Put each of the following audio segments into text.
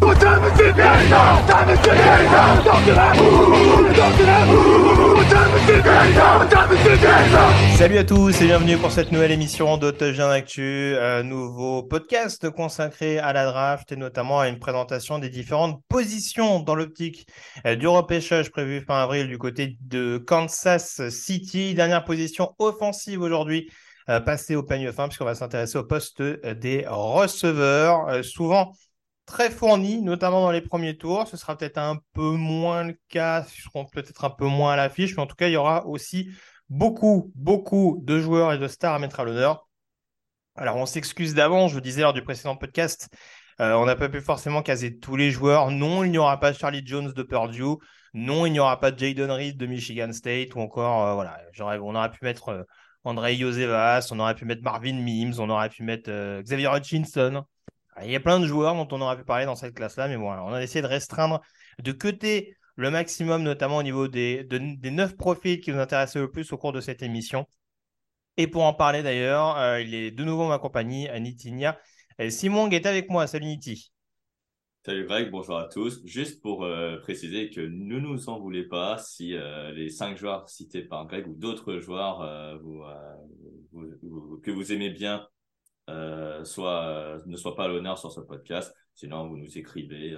What time is it? What time is it? What time is it? Salut à tous et bienvenue pour cette nouvelle émission de Touchdown Actu, nouveau podcast consacré à la draft et notamment à une présentation des différentes positions dans l'optique du repêchage prévu fin avril du côté de Kansas City. Dernière position offensive aujourd'hui, passée au peigne fin puisqu'on va s'intéresser au poste des receveurs, souvent très fourni, notamment dans les premiers tours. Ce sera peut-être un peu moins le cas, ils seront peut-être un peu moins à l'affiche, mais en tout cas, il y aura aussi beaucoup de joueurs et de stars à mettre à l'honneur. Alors, on s'excuse d'avance, je vous disais lors du précédent podcast, on n'a pas pu forcément caser tous les joueurs. Non, il n'y aura pas Charlie Jones de Purdue. Non, il n'y aura pas Jaden Reed de Michigan State ou encore, on aurait pu mettre Andrei Josevas, on aurait pu mettre Marvin Mims, on aurait pu mettre Xavier Hutchinson. Il y a plein de joueurs dont on aurait pu parler dans cette classe-là, mais bon, on a essayé de restreindre, de cuter le maximum, notamment au niveau des 9 profils qui nous intéressaient le plus au cours de cette émission. Et pour en parler d'ailleurs, il est de nouveau ma compagnie, Nithinya Simuong est avec moi. Salut Nithi. Salut Greg, bonjour à tous. Juste pour préciser que ne nous en voulez pas si les 5 joueurs cités par Greg ou d'autres joueurs que vous aimez bien ne soit pas à l'honneur sur ce podcast. Sinon, vous nous écrivez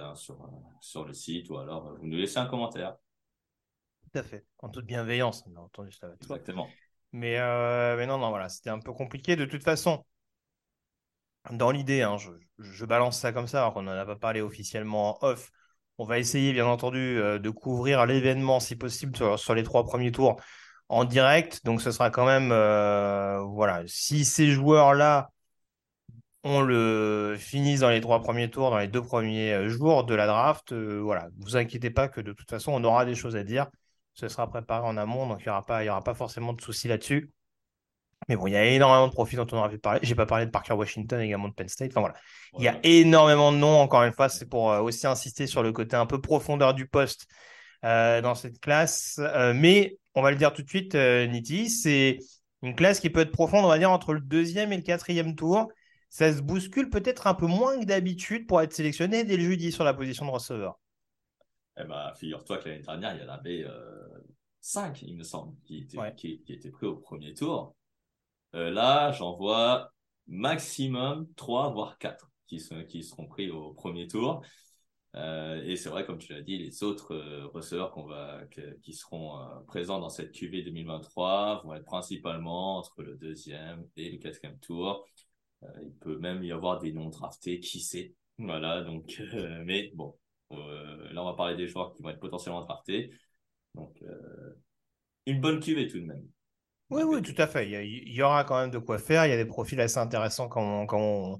sur le site ou alors vous nous laissez un commentaire. Tout à fait, en toute bienveillance, bien entendu. Ça va être exactement. Mais non, voilà, c'était un peu compliqué. De toute façon, dans l'idée, je balance ça comme ça, alors qu'on n'en a pas parlé officiellement en off. On va essayer, bien entendu, de couvrir l'événement, si possible, sur les 3 premiers tours en direct. Donc, ce sera quand même... si ces joueurs-là on le finit dans les 3 premiers tours, dans les 2 premiers jours de la draft. Ne vous inquiétez pas que de toute façon, on aura des choses à dire. Ce sera préparé en amont, donc il n'y aura pas forcément de soucis là-dessus. Mais bon, il y a énormément de profils dont on aura pu parler. Je n'ai pas parlé de Parker Washington, également de Penn State. Enfin, voilà. Il y a énormément de noms, encore une fois. C'est pour aussi insister sur le côté un peu profondeur du poste dans cette classe. Mais on va le dire tout de suite, Nithi, c'est une classe qui peut être profonde, on va dire, entre le 2e et le 4e tour. Ça se bouscule peut-être un peu moins que d'habitude pour être sélectionné dès le jeudi sur la position de receveur. Eh ben, figure-toi que l'année dernière, il y en avait 5, il me semble, qui étaient pris au premier tour. Là, j'en vois maximum 3, voire 4 qui seront pris au premier tour. Et c'est vrai, comme tu l'as dit, les autres receveurs qui seront présents dans cette QV 2023 vont être principalement entre le 2e et le 4e tour. Il peut même y avoir des noms draftés, qui sait. Voilà, donc, mais bon, là, on va parler des joueurs qui vont être potentiellement draftés. Donc, une bonne QV tout de même. Oui, tout à fait. Il y aura quand même de quoi faire. Il y a des profils assez intéressants quand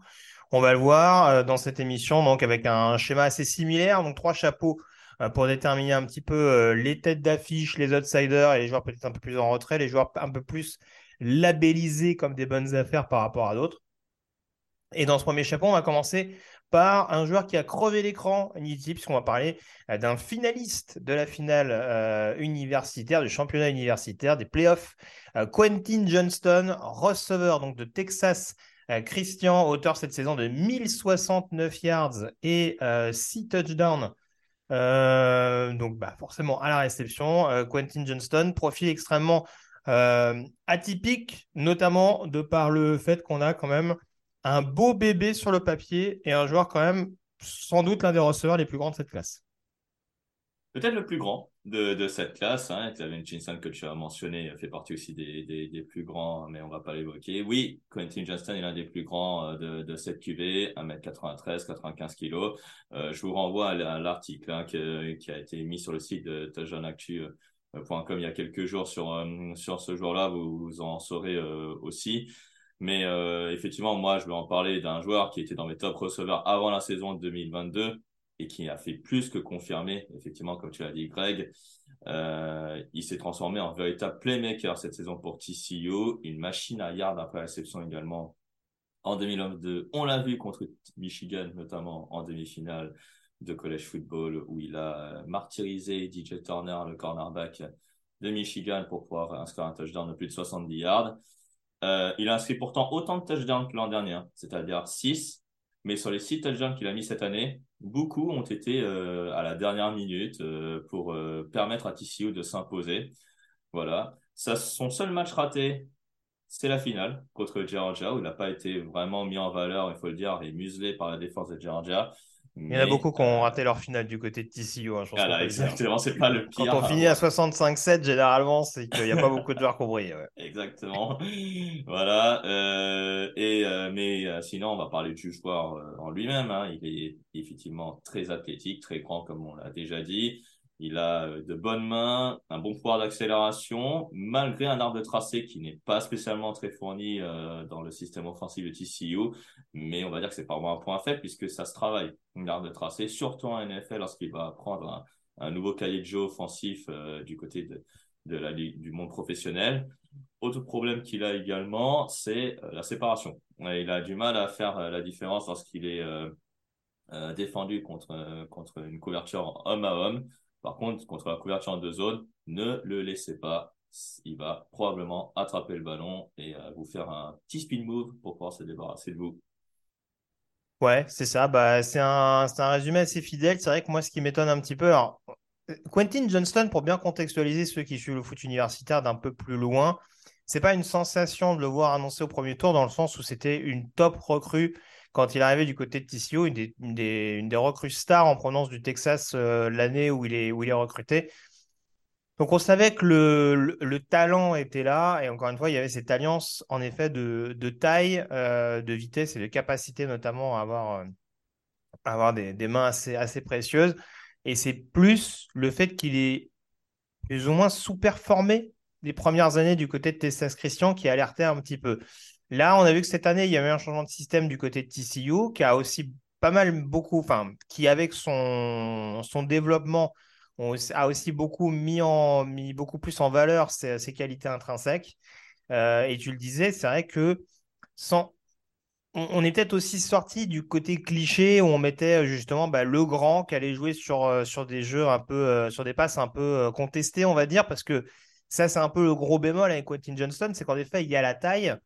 on va le voir dans cette émission, donc avec un schéma assez similaire. Donc, 3 chapeaux pour déterminer un petit peu les têtes d'affiche, les outsiders et les joueurs peut-être un peu plus en retrait, les joueurs un peu plus labellisés comme des bonnes affaires par rapport à d'autres. Et dans ce premier chapeau, on va commencer par un joueur qui a crevé l'écran, Nithi, puisqu'on va parler d'un finaliste de la finale universitaire, du championnat universitaire, des playoffs. Quentin Johnston, receveur donc de Texas Christian, auteur cette saison de 1069 yards et 6 touchdowns. Donc forcément à la réception. Quentin Johnston, profil extrêmement Atypique, notamment de par le fait qu'on a quand même un beau bébé sur le papier et un joueur quand même sans doute l'un des receveurs les plus grands de cette classe. Peut-être le plus grand de cette classe. Hein. Xavier Chinson, que tu as mentionné, fait partie aussi des plus grands, mais on ne va pas l'évoquer. Oui, Quentin Johnston est l'un des plus grands de cette QV, 1m93, 95 kg. Je vous renvoie à l'article hein, qui a été mis sur le site de touchdownactu.com il y a quelques jours sur ce joueur-là. Vous en saurez aussi. Mais effectivement, moi, je vais en parler d'un joueur qui était dans mes top receveurs avant la saison 2022. Et qui a fait plus que confirmer, effectivement, comme tu l'as dit, Greg. Il s'est transformé en véritable playmaker cette saison pour TCU, une machine à yards après la réception également en 2022. On l'a vu contre Michigan, notamment en demi-finale de college football, où il a martyrisé DJ Turner, le cornerback de Michigan, pour pouvoir inscrire un touchdown de plus de 70 yards. Il a inscrit pourtant autant de touchdowns que l'an dernier, c'est-à-dire 6, mais sur les 6 touchdowns qu'il a mis cette année, beaucoup ont été à la dernière minute pour permettre à TCU de s'imposer. Voilà. Son seul match raté, c'est la finale contre Georgia, où il n'a pas été vraiment mis en valeur, il faut le dire, et muselé par la défense de Georgia. Mais... il y en a beaucoup qui ont raté leur finale du côté de TCU. Hein, voilà, exactement, c'est pas le pire. Quand on finit à 65-7, généralement, c'est qu'il n'y a pas beaucoup de joueurs qui ont brillé. Ouais. Exactement. Voilà. Mais sinon, on va parler du joueur en lui-même. Hein. Il est effectivement très athlétique, très grand, comme on l'a déjà dit. Il a de bonnes mains, un bon pouvoir d'accélération, malgré un arbre de tracé qui n'est pas spécialement très fourni dans le système offensif de TCU. Mais on va dire que c'est pas vraiment un point faible puisque ça se travaille, un arbre de tracé, surtout en NFL lorsqu'il va prendre un nouveau cahier de jeu offensif du côté de la ligue, du monde professionnel. Autre problème qu'il a également, c'est la séparation. Il a du mal à faire la différence lorsqu'il est défendu contre une couverture homme à homme. Par contre, contre la couverture en deux zones, ne le laissez pas. Il va probablement attraper le ballon et vous faire un petit spin move pour pouvoir se débarrasser de vous. Ouais, c'est ça. Bah, c'est un résumé assez fidèle. C'est vrai que moi, ce qui m'étonne un petit peu... Alors, Quentin Johnston, pour bien contextualiser ceux qui suivent le foot universitaire d'un peu plus loin, c'est pas une sensation de le voir annoncé au premier tour dans le sens où c'était une top recrue. Quand il est arrivé du côté de TCU, une des recrues stars en provenance du Texas l'année où il est recruté. Donc on savait que le talent était là et encore une fois, il y avait cette alliance en effet de taille, de vitesse et de capacité notamment à avoir des mains assez précieuses. Et c'est plus le fait qu'il est plus ou moins sous-performé des premières années du côté de Texas Christian qui alertait un petit peu. Là, on a vu que cette année, il y avait un changement de système du côté de TCU qui a aussi pas mal beaucoup, enfin, qui avec son développement a aussi beaucoup mis beaucoup plus en valeur ses qualités intrinsèques. Et tu le disais, c'est vrai que on est peut-être aussi sorti du côté cliché où on mettait justement le grand qui allait jouer sur des jeux un peu, sur des passes un peu contestées, on va dire, parce que ça, c'est un peu le gros bémol avec Quentin Johnston, c'est qu'en effet, il y a la taille.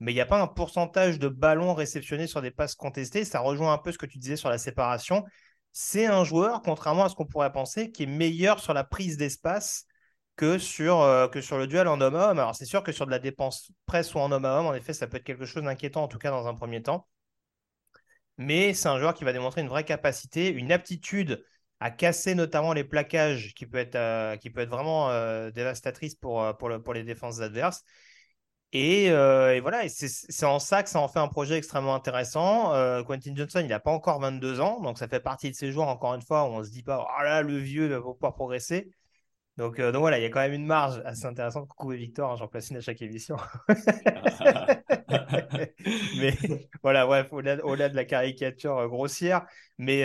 Mais il n'y a pas un pourcentage de ballons réceptionnés sur des passes contestées. Ça rejoint un peu ce que tu disais sur la séparation. C'est un joueur, contrairement à ce qu'on pourrait penser, qui est meilleur sur la prise d'espace que sur le duel en homme à homme. Alors, c'est sûr que sur de la dépense presse ou en homme à homme, en effet, ça peut être quelque chose d'inquiétant, en tout cas dans un premier temps. Mais c'est un joueur qui va démontrer une vraie capacité, une aptitude à casser notamment les plaquages qui peut être vraiment dévastatrice pour les défenses adverses. Et voilà, et c'est en ça que ça en fait un projet extrêmement intéressant. Quentin Johnston, il n'a pas encore 22 ans, donc ça fait partie de ces joueurs, encore une fois, où on ne se dit pas « Oh là, le vieux va pouvoir progresser ». Donc voilà, il y a quand même une marge assez intéressante. Coucou et Victor, hein, j'en place une à chaque émission. Mais voilà, bref, au-delà de la caricature grossière. Mais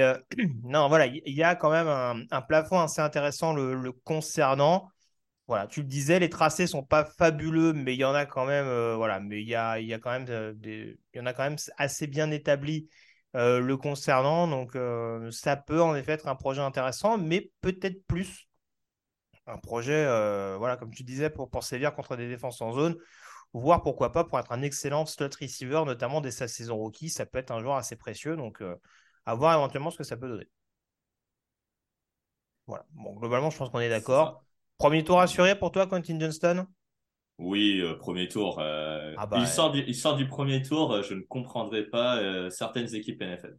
non, voilà, il y a quand même un plafond assez intéressant le concernant. Voilà, tu le disais, les tracés sont pas fabuleux, mais il y en a quand même. Voilà, mais il y a quand même il y en a quand même assez bien établi le concernant. Donc ça peut en effet être un projet intéressant, mais peut-être plus un projet, voilà, comme tu disais, pour sévir contre des défenses en zone, voire pourquoi pas pour être un excellent slot receiver, notamment dès sa saison rookie. Ça peut être un joueur assez précieux, donc à voir éventuellement ce que ça peut donner. Voilà. Bon, globalement, je pense qu'on est d'accord. Premier tour assuré pour toi, Quentin Johnston ? Oui, premier tour. Il sort du premier tour, je ne comprendrai pas certaines équipes NFL.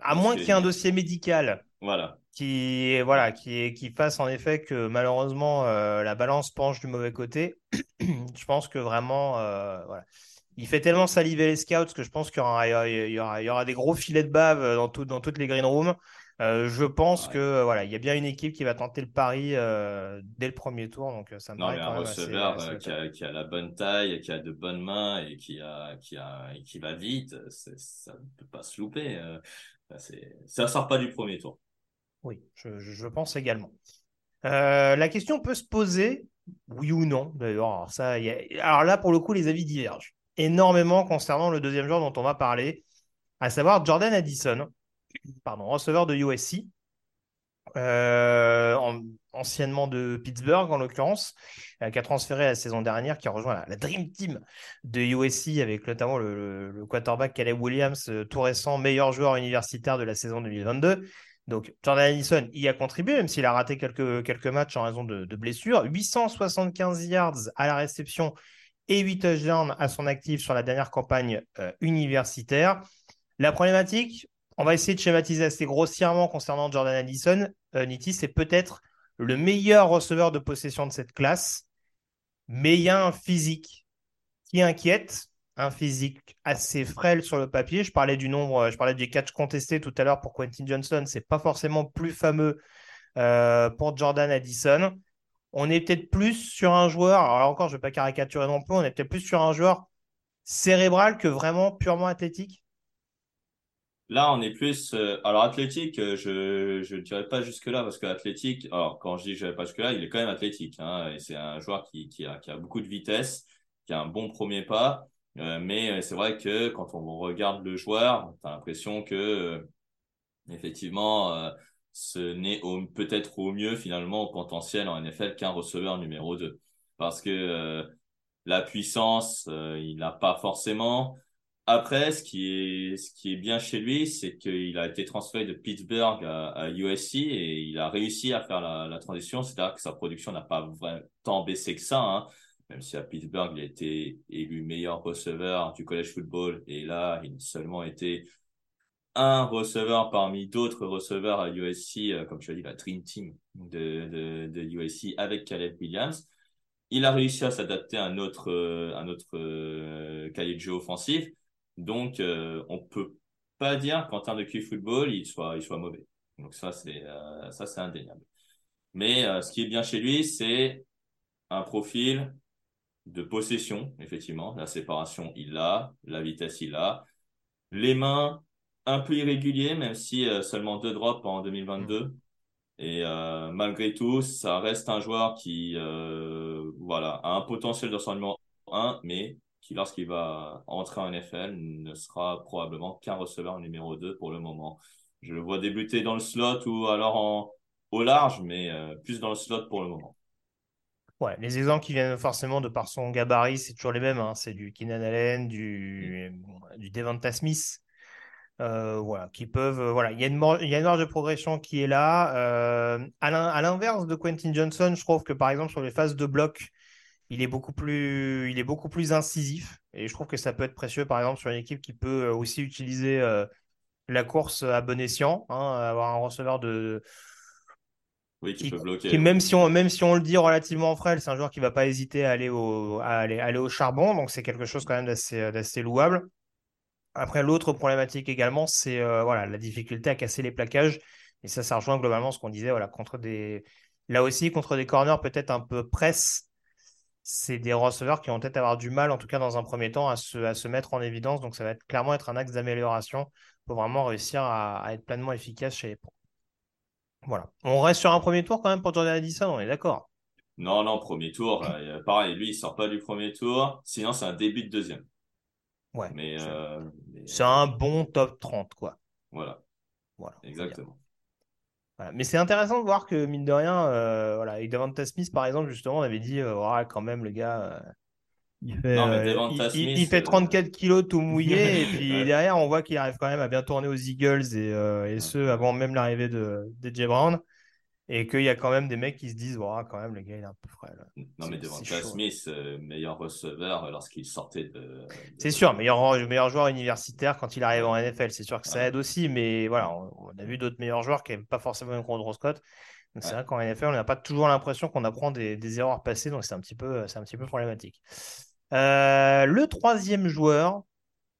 À moins qu'il y ait un dossier médical qui fasse en effet que malheureusement la balance penche du mauvais côté. Je pense que vraiment, il fait tellement saliver les scouts que je pense qu'il y aura, des gros filets de bave dans toutes les green rooms. Je pense que il y a bien une équipe qui va tenter le pari dès le premier tour, donc ça me paraît quand même receveur assez qui a la bonne taille, qui a de bonnes mains et et qui va vite, ça ne peut pas se louper. Ça sort pas du premier tour. Oui, je pense également. La question peut se poser, oui ou non. D'ailleurs, alors là pour le coup les avis divergent énormément concernant le deuxième joueur dont on va parler, à savoir Jordan Addison. Receveur de USC, anciennement de Pittsburgh en l'occurrence, qui a transféré la saison dernière, qui a rejoint la Dream Team de USC avec notamment le quarterback Caleb Williams, tout récent meilleur joueur universitaire de la saison 2022. Donc Jordan Addison y a contribué, même s'il a raté quelques matchs en raison de blessures. 875 yards à la réception et 8 touchdowns à son actif sur la dernière campagne universitaire. La problématique, on va essayer de schématiser assez grossièrement concernant Jordan Addison. Nitti, c'est peut-être le meilleur receveur de possession de cette classe, mais il y a un physique qui inquiète, un physique assez frêle sur le papier. Je parlais du nombre, je parlais des catchs contestés tout à l'heure pour Quentin Johnston. Ce n'est pas forcément plus fameux pour Jordan Addison. On est peut-être plus sur un joueur, alors là encore, je ne vais pas caricaturer non plus, on est peut-être plus sur un joueur cérébral que vraiment purement athlétique. Là, on est plus… alors, athlétique, je ne dirais pas jusque-là parce que athlétique… Alors, quand je dis que je ne dirais pas jusque-là, il est quand même athlétique. Et c'est un joueur qui a beaucoup de vitesse, qui a un bon premier pas. Mais c'est vrai que quand on regarde le joueur, tu as l'impression que, effectivement, ce n'est peut-être au mieux, finalement, au potentiel en NFL qu'un receveur numéro 2. Parce que la puissance, il n'a pas forcément… Après, ce qui est bien chez lui, c'est qu'il a été transféré de Pittsburgh à USC et il a réussi à faire la transition. C'est-à-dire que sa production n'a pas vraiment tant baissé que ça, même si à Pittsburgh, il a été élu meilleur receveur du college football. Et là, il a seulement été un receveur parmi d'autres receveurs à USC, comme tu as dit, la Dream Team de USC avec Caleb Williams. Il a réussi à s'adapter à un autre cahier de jeu offensif. Donc, on ne peut pas dire qu'en termes de QI football, il soit mauvais. Donc, ça, c'est indéniable. Mais ce qui est bien chez lui, c'est un profil de possession, effectivement. La séparation, il l'a. La vitesse, il l'a. Les mains, un peu irréguliers, même si seulement 2 drops en 2022. Et malgré tout, ça reste un joueur qui a un potentiel de son numéro 1, mais qui, lorsqu'il va entrer en NFL, ne sera probablement qu'un receveur numéro 2 pour le moment. Je le vois débuter dans le slot ou alors au large, mais plus dans le slot pour le moment. Ouais, les exemples qui viennent forcément de par son gabarit, c'est toujours les mêmes. C'est du Keenan Allen, du Devonta Smith. Qui peuvent. Il y a une marge de progression qui est là. À l'inverse de Quentin Johnston, je trouve que par exemple sur les phases de bloc, il est beaucoup plus incisif et je trouve que ça peut être précieux par exemple sur une équipe qui peut aussi utiliser la course à bon escient, avoir un receveur qui peut bloquer. Qui, même si on le dit relativement frêle, c'est un joueur qui va pas hésiter à aller au charbon, donc c'est quelque chose quand même d'assez louable. Après, l'autre problématique également, c'est la difficulté à casser les plaquages et ça rejoint globalement ce qu'on disait contre des corners peut-être un peu presse. C'est des receveurs qui vont peut-être avoir du mal, en tout cas dans un premier temps, à se mettre en évidence. Donc, ça va clairement être un axe d'amélioration pour vraiment réussir à être pleinement efficace chez les pros. Voilà. On reste sur un premier tour quand même pour Jordan Addison, on est d'accord? Non, premier tour. Pareil, lui, il ne sort pas du premier tour. Sinon, c'est un début de deuxième. Ouais. Mais c'est un bon top 30, quoi. Voilà. Exactement. Voilà. Mais c'est intéressant de voir que, mine de rien, avec Devonta Smith, par exemple, justement, on avait dit quand même, le gars, il fait 34 kilos tout mouillé. Et puis derrière, on voit qu'il arrive quand même à bien tourner aux Eagles et ce, avant même l'arrivée de Jay Brown. et qu'il y a quand même des mecs qui se disent oh, quand même le gars il est un peu frais là. Non mais Devonta Smith, meilleur receveur lorsqu'il sortait de... C'est sûr, meilleur joueur universitaire quand il arrive en NFL, c'est sûr que ça aide aussi, mais voilà, on a vu d'autres meilleurs joueurs qui n'aiment pas forcément même contre Scott. Donc c'est vrai qu'en NFL, on n'a pas toujours l'impression qu'on apprend des erreurs passées, donc c'est un petit peu problématique. Le troisième joueur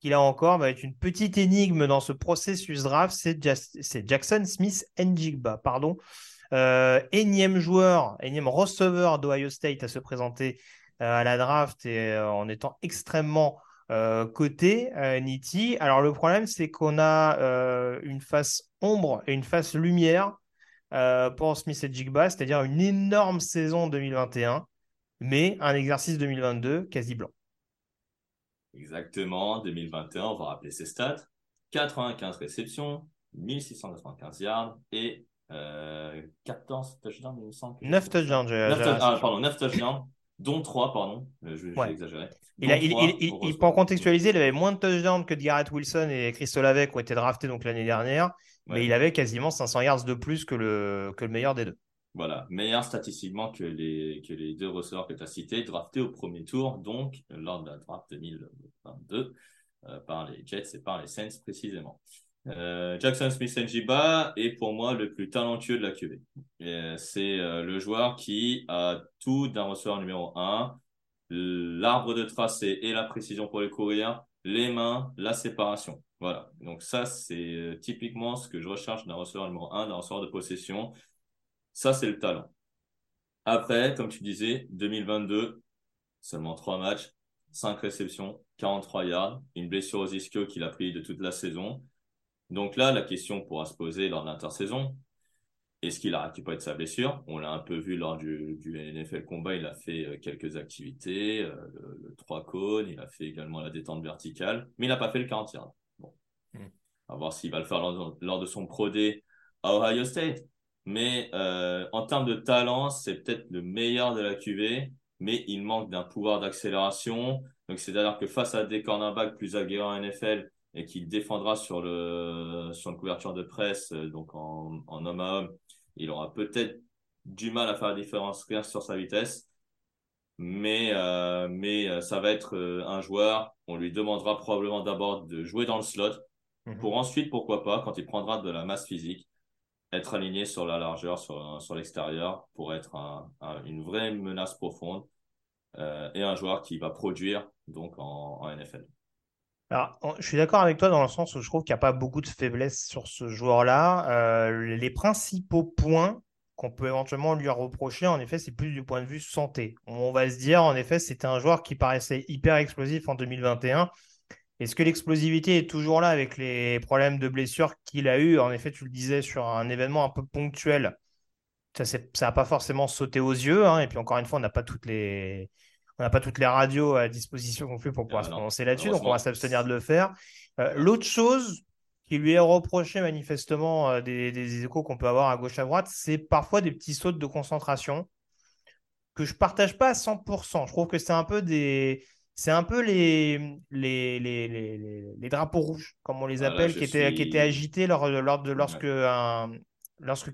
qui là encore va être une petite énigme dans ce processus draft, c'est Jaxon Smith-Njigba, énième joueur, énième receveur d'Ohio State à se présenter à la draft et en étant extrêmement coté, Nitti. Alors le problème, c'est qu'on a une face ombre et une face lumière pour Smith-Njigba, c'est-à-dire une énorme saison 2021, mais un exercice 2022 quasi blanc. Exactement, 2021, on va rappeler ses stats, 95 réceptions, 1695 yards et 14 touchdowns, il me semble. 9 touchdowns, 9 touchdowns, dont 3, je vais exagérer. Pour contextualiser, il avait moins de touchdowns que de Garrett Wilson et Chris Olave qui ont été draftés donc, l'année dernière, mais il avait quasiment 500 yards de plus que le meilleur des deux. Voilà, meilleur statistiquement que les deux receveurs que tu as cités, draftés au premier tour, donc lors de la draft 2022, par les Jets et par les Saints précisément. Jaxon Smith-Njigba est pour moi le plus talentueux de la QB. C'est le joueur qui a tout d'un receveur numéro 1, l'arbre de tracé et la précision pour les courir, les mains, la séparation. Voilà, donc ça c'est typiquement ce que je recherche d'un receveur numéro 1, d'un receveur de possession. Ça, c'est le talent. Après, comme tu disais, 2022, seulement 3 matchs, 5 réceptions, 43 yards, une blessure aux ischios qu'il a pris de toute la saison. Donc là, la question pourra se poser lors de l'intersaison. Est-ce qu'il a récupéré de sa blessure ? On l'a un peu vu lors du NFL Combat, il a fait quelques activités, le 3 cônes, il a fait également la détente verticale, mais il n'a pas fait le 40 yards. Bon. À voir s'il va le faire lors de son Pro Day à Ohio State. Mais en termes de talent, c'est peut-être le meilleur de la QV, mais il manque d'un pouvoir d'accélération. Donc, c'est-à-dire que face à des cornerbacks plus aguerris en NFL et qu'il défendra sur le couverture de presse, donc en homme à homme, il aura peut-être du mal à faire la différence sur sa vitesse. Mais ça va être un joueur, on lui demandera probablement d'abord de jouer dans le slot pour ensuite, pourquoi pas, quand il prendra de la masse physique, être aligné sur la largeur, sur l'extérieur, pour être une vraie menace profonde et un joueur qui va produire donc en NFL. Alors, je suis d'accord avec toi dans le sens où je trouve qu'il n'y a pas beaucoup de faiblesses sur ce joueur-là. Les principaux points qu'on peut éventuellement lui reprocher, en effet, c'est plus du point de vue santé. On va se dire, en effet, c'était un joueur qui paraissait hyper explosif en 2021. Est-ce que l'explosivité est toujours là avec les problèmes de blessures qu'il a eu ? En effet, tu le disais, sur un événement un peu ponctuel, ça n'a pas forcément sauté aux yeux. Et puis encore une fois, on n'a pas toutes les radios à disposition non plus pour pouvoir se prononcer là-dessus. Donc on va s'abstenir de le faire. L'autre chose qui lui est reprochée manifestement des échos qu'on peut avoir à gauche à droite, c'est parfois des petits sauts de concentration que je ne partage pas à 100%. Je trouve que c'est un peu des... C'est un peu les drapeaux rouges, comme on les appelle, qui étaient agités lorsque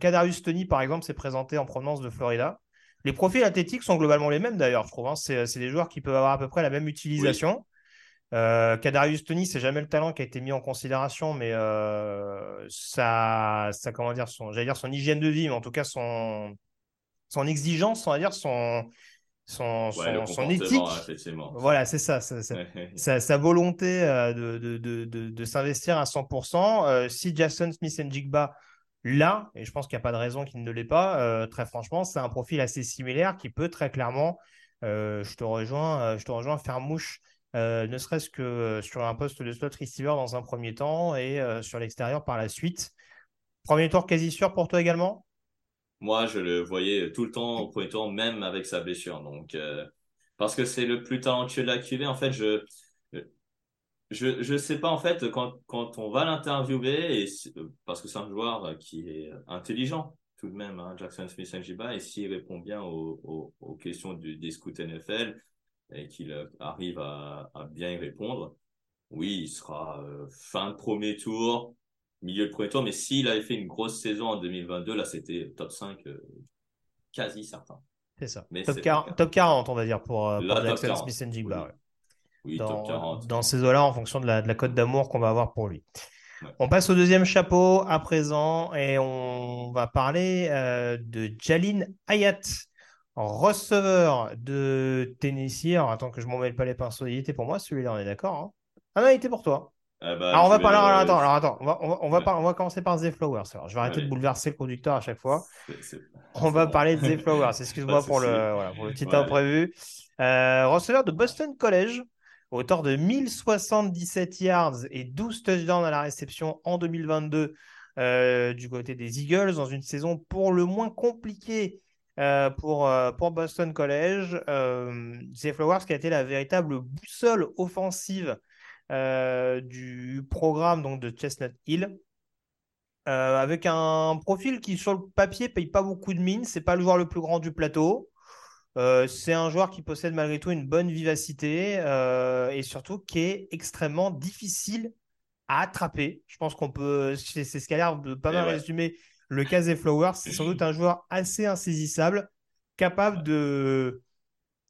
Kadarius Toney, par exemple, s'est présenté en provenance de Florida. Les profils athlétiques sont globalement les mêmes, d'ailleurs, je trouve. C'est des joueurs qui peuvent avoir à peu près la même utilisation. Oui. Kadarius Toney, c'est jamais le talent qui a été mis en considération, mais son hygiène de vie, mais en tout cas son exigence, on va dire, son éthique, voilà, c'est sa volonté de s'investir à 100%. Si Jaxon Smith-Njigba l'a, et je pense qu'il n'y a pas de raison qu'il ne l'ait pas, très franchement, c'est un profil assez similaire qui peut très clairement, je te rejoins, faire mouche, ne serait-ce que sur un poste de slot receiver dans un premier temps et sur l'extérieur par la suite. Premier tour quasi sûr pour toi également ? Moi, je le voyais tout le temps au premier tour, même avec sa blessure. Donc, parce que c'est le plus talentueux de la QV. En fait, je sais pas, en fait, quand on va l'interviewer, parce que c'est un joueur qui est intelligent tout de même, Jaxon Smith-Njigba, et s'il répond bien aux questions des scouts NFL et qu'il arrive à bien y répondre, oui, il sera fin de premier tour, milieu de premier tour, mais s'il avait fait une grosse saison en 2022, là, c'était top 5 quasi certain. C'est ça. Mais top 40, on va dire, pour Jaxon Smith-Njigba. Oui, top 40. Dans ces eaux-là, en fonction de la cote d'amour qu'on va avoir pour lui. Ouais. On passe au deuxième chapeau à présent et on va parler de Jalin Hyatt, receveur de Tennessee. Alors, attends que je m'en mêle pas les pinceaux. Il était pour moi, celui-là, on est d'accord, hein? Ah non, il était pour toi. Alors, on va parler. Alors, attends. On va commencer par Zay Flowers. Alors, je vais arrêter de bouleverser le conducteur à chaque fois. On va parler de Zay Flowers. Excuse-moi pour le petit imprévu. Receveur de Boston College, auteur de 1077 yards et 12 touchdowns à la réception en 2022 du côté des Eagles, dans une saison pour le moins compliquée pour Boston College. Zay Flowers qui a été la véritable boussole offensive du programme donc de Chestnut Hill, avec un profil qui sur le papier paye pas beaucoup de mine. C'est pas le joueur le plus grand du plateau, c'est un joueur qui possède malgré tout une bonne vivacité et surtout qui est extrêmement difficile à attraper. Je pense qu'on peut, c'est ce qui a l'air de pas mal résumer le cas des Flowers. C'est sans doute un joueur assez insaisissable, capable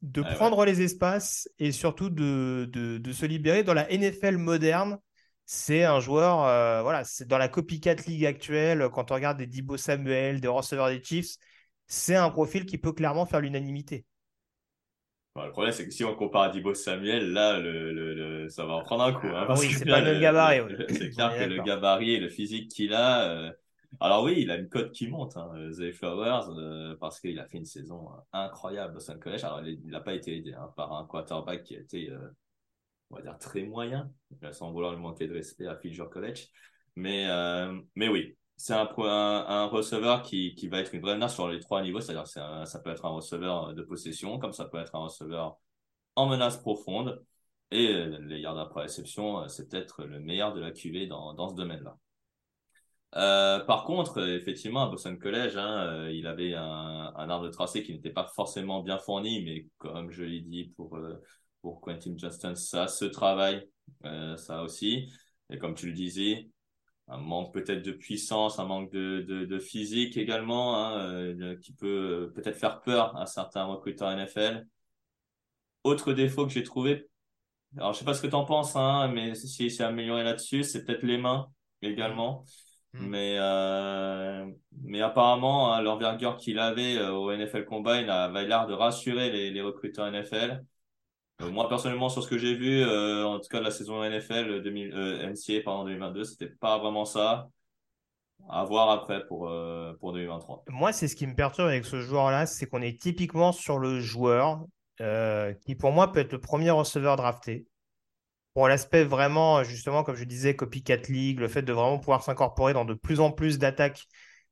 de prendre les espaces et surtout de se libérer. Dans la NFL moderne, c'est un joueur, c'est dans la copycat league actuelle, quand on regarde des Deebo Samuel, des receveurs des Chiefs, c'est un profil qui peut clairement faire l'unanimité. Bon, le problème, c'est que si on compare à Deebo Samuel, là, ça va en prendre un coup. Hein, parce que c'est pas le même gabarit. C'est clair que le gabarit et le physique qu'il a... Alors oui, il a une cote qui monte, hein, Zay Flowers, parce qu'il a fait une saison incroyable Boston College. Alors il n'a pas été aidé par un quarterback qui a été, on va dire, très moyen, sans vouloir lui manquer de respect à Future College. Mais oui, c'est un receveur qui va être une vraie menace sur les trois niveaux, c'est-à-dire ça peut être un receveur de possession, comme ça peut être un receveur en menace profonde. Et les yards après réception, c'est peut-être le meilleur de la QV dans ce domaine-là. Par contre, effectivement, à Boston College, il avait un arbre de tracé qui n'était pas forcément bien fourni, mais comme je l'ai dit pour Quentin Johnston, ça se travaille, ça aussi. Et comme tu le disais, un manque peut-être de puissance, un manque de physique également, qui peut peut-être faire peur à certains recruteurs NFL. Autre défaut que j'ai trouvé, alors je sais pas ce que t'en penses, mais si c'est amélioré là-dessus, c'est peut-être les mains également. Mais apparemment, l'envergure qu'il avait au NFL Combine avait l'air de rassurer les recruteurs NFL. Moi, personnellement, sur ce que j'ai vu, en tout cas de la saison NFL NCAA, 2022, c'était pas vraiment ça. À voir après pour 2023. Moi, c'est ce qui me perturbe avec ce joueur-là, c'est qu'on est typiquement sur le joueur qui, pour moi, peut être le premier receveur drafté. Pour l'aspect vraiment, justement, comme je disais, copycat league, le fait de vraiment pouvoir s'incorporer dans de plus en plus d'attaques